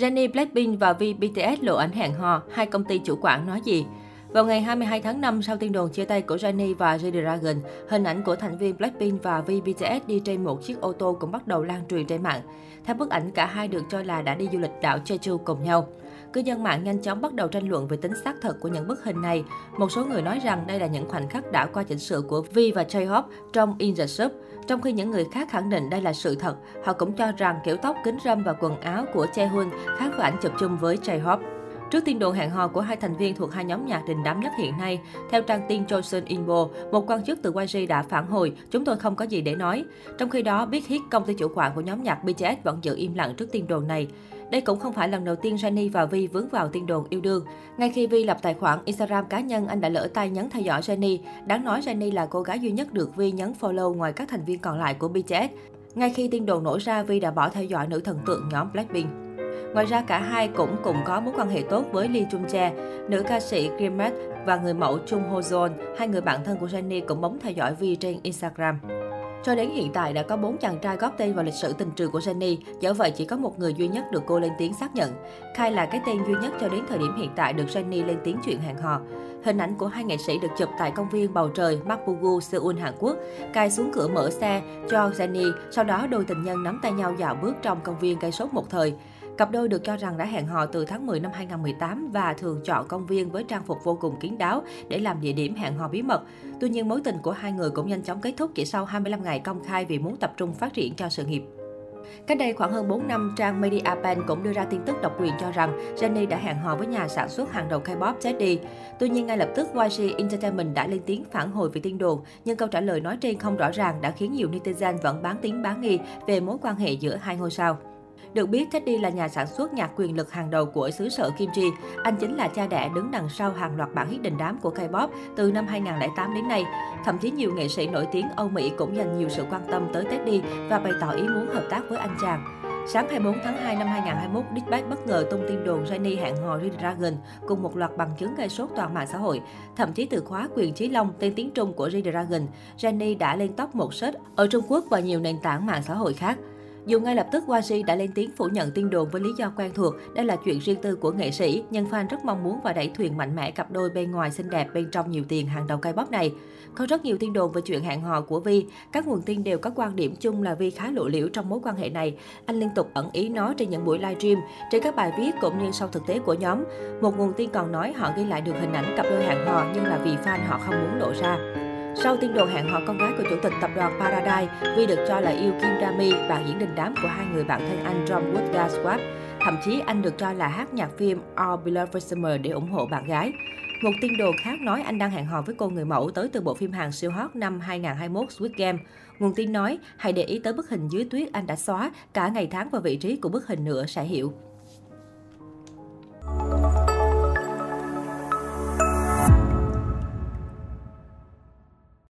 Jennie Blackpink và V BTS lộ ảnh hẹn hò, hai công ty chủ quản nói gì? Vào ngày 22 tháng 5, sau tin đồn chia tay của Jennie và J-Dragon, hình ảnh của thành viên Blackpink và V BTS đi trên một chiếc ô tô cũng bắt đầu lan truyền trên mạng. Theo bức ảnh, cả hai được cho là đã đi du lịch đảo Jeju cùng nhau. Cư dân mạng nhanh chóng bắt đầu tranh luận về tính xác thực của những bức hình này. Một số người nói rằng đây là những khoảnh khắc đã qua chỉnh sửa của V và J-Hope trong In The Soup, trong khi những người khác khẳng định đây là sự thật. Họ cũng cho rằng kiểu tóc, kính râm và quần áo của Jae-Hoon khác với ảnh chụp chung với J-Hope. Trước tin đồn hẹn hò của hai thành viên thuộc hai nhóm nhạc đình đám nhất hiện nay, theo trang tin Chosun Ilbo, một quan chức từ YG đã phản hồi, chúng tôi không có gì để nói. Trong khi đó, Big Hit, công ty chủ quản của nhóm nhạc BTS vẫn giữ im lặng trước tin đồn này. Đây cũng không phải lần đầu tiên Jennie và Vi vướng vào tin đồn yêu đương. Ngay khi Vi lập tài khoản Instagram cá nhân, anh đã lỡ tay nhấn theo dõi Jennie. Đáng nói Jennie là cô gái duy nhất được Vi nhấn follow ngoài các thành viên còn lại của BTS. Ngay khi tin đồn nổ ra, Vi đã bỏ theo dõi nữ thần tượng nhóm Blackpink. Ngoài ra, cả hai cũng có mối quan hệ tốt với Lee Jung Jae, nữ ca sĩ Grimes và người mẫu Jung Ho-yeon. Hai người bạn thân của Jennie cũng bấm theo dõi Vi trên Instagram. Cho đến hiện tại, đã có 4 chàng trai góp tên vào lịch sử tình trường của Jennie, dẫu vậy chỉ có một người duy nhất được cô lên tiếng xác nhận. Kai là cái tên duy nhất cho đến thời điểm hiện tại được Jennie lên tiếng chuyện hẹn hò. Hình ảnh của hai nghệ sĩ được chụp tại công viên bầu trời Mapo-gu, Seoul, Hàn Quốc. Kai xuống cửa mở xe cho Jennie, sau đó đôi tình nhân nắm tay nhau dạo bước trong công viên gây sốt một thời. Cặp đôi được cho rằng đã hẹn hò từ tháng 10 năm 2018 và thường chọn công viên với trang phục vô cùng kín đáo để làm địa điểm hẹn hò bí mật. Tuy nhiên, mối tình của hai người cũng nhanh chóng kết thúc chỉ sau 25 ngày công khai vì muốn tập trung phát triển cho sự nghiệp. Cách đây khoảng hơn 4 năm, trang Mediapan cũng đưa ra tin tức độc quyền cho rằng Jennie đã hẹn hò với nhà sản xuất hàng đầu K-pop Teddy. Tuy nhiên, ngay lập tức YG Entertainment đã lên tiếng phản hồi về tin đồn, nhưng câu trả lời nói trên không rõ ràng đã khiến nhiều netizen vẫn bán tín bán nghi về mối quan hệ giữa hai ngôi sao. Được biết, Teddy là nhà sản xuất nhạc quyền lực hàng đầu của xứ sở Kim Chi. Anh chính là cha đẻ đứng đằng sau hàng loạt bản hit đình đám của K-pop từ năm 2008 đến nay. Thậm chí nhiều nghệ sĩ nổi tiếng Âu Mỹ cũng dành nhiều sự quan tâm tới Teddy và bày tỏ ý muốn hợp tác với anh chàng. Sáng 24 tháng 2 năm 2021, Dispatch bất ngờ tung tin đồn Jennie hẹn hò Red Dragon cùng một loạt bằng chứng gây sốt toàn mạng xã hội. Thậm chí từ khóa Quyền Chí Long, tên tiếng Trung của Red Dragon, Jennie đã lên top một search ở Trung Quốc và nhiều nền tảng mạng xã hội khác. Dù ngay lập tức YG đã lên tiếng phủ nhận tin đồn với lý do quen thuộc, đây là chuyện riêng tư của nghệ sĩ, nhưng fan rất mong muốn và đẩy thuyền mạnh mẽ cặp đôi bên ngoài xinh đẹp, bên trong nhiều tiền hàng đầu K-pop này. Có rất nhiều tin đồn về chuyện hẹn hò của Vi, các nguồn tin đều có quan điểm chung là Vi khá lộ liễu trong mối quan hệ này. Anh liên tục ẩn ý nó trên những buổi livestream, trên các bài viết cũng như sau thực tế của nhóm. Một nguồn tin còn nói họ ghi lại được hình ảnh cặp đôi hẹn hò nhưng là vì fan họ không muốn lộ ra. Sau tin đồn hẹn hò con gái của chủ tịch tập đoàn Paradise, Vi được cho là yêu Kim Dami, bạn diễn đình đám của hai người bạn thân anh John Wood. Thậm chí anh được cho là hát nhạc phim All Beloved Summer để ủng hộ bạn gái. Một tin đồn khác nói anh đang hẹn hò với cô người mẫu tới từ bộ phim Hàn siêu hot năm 2021 Squid Game. Nguồn tin nói, hãy để ý tới bức hình dưới tuyết anh đã xóa, cả ngày tháng và vị trí của bức hình nữa sẽ hiểu.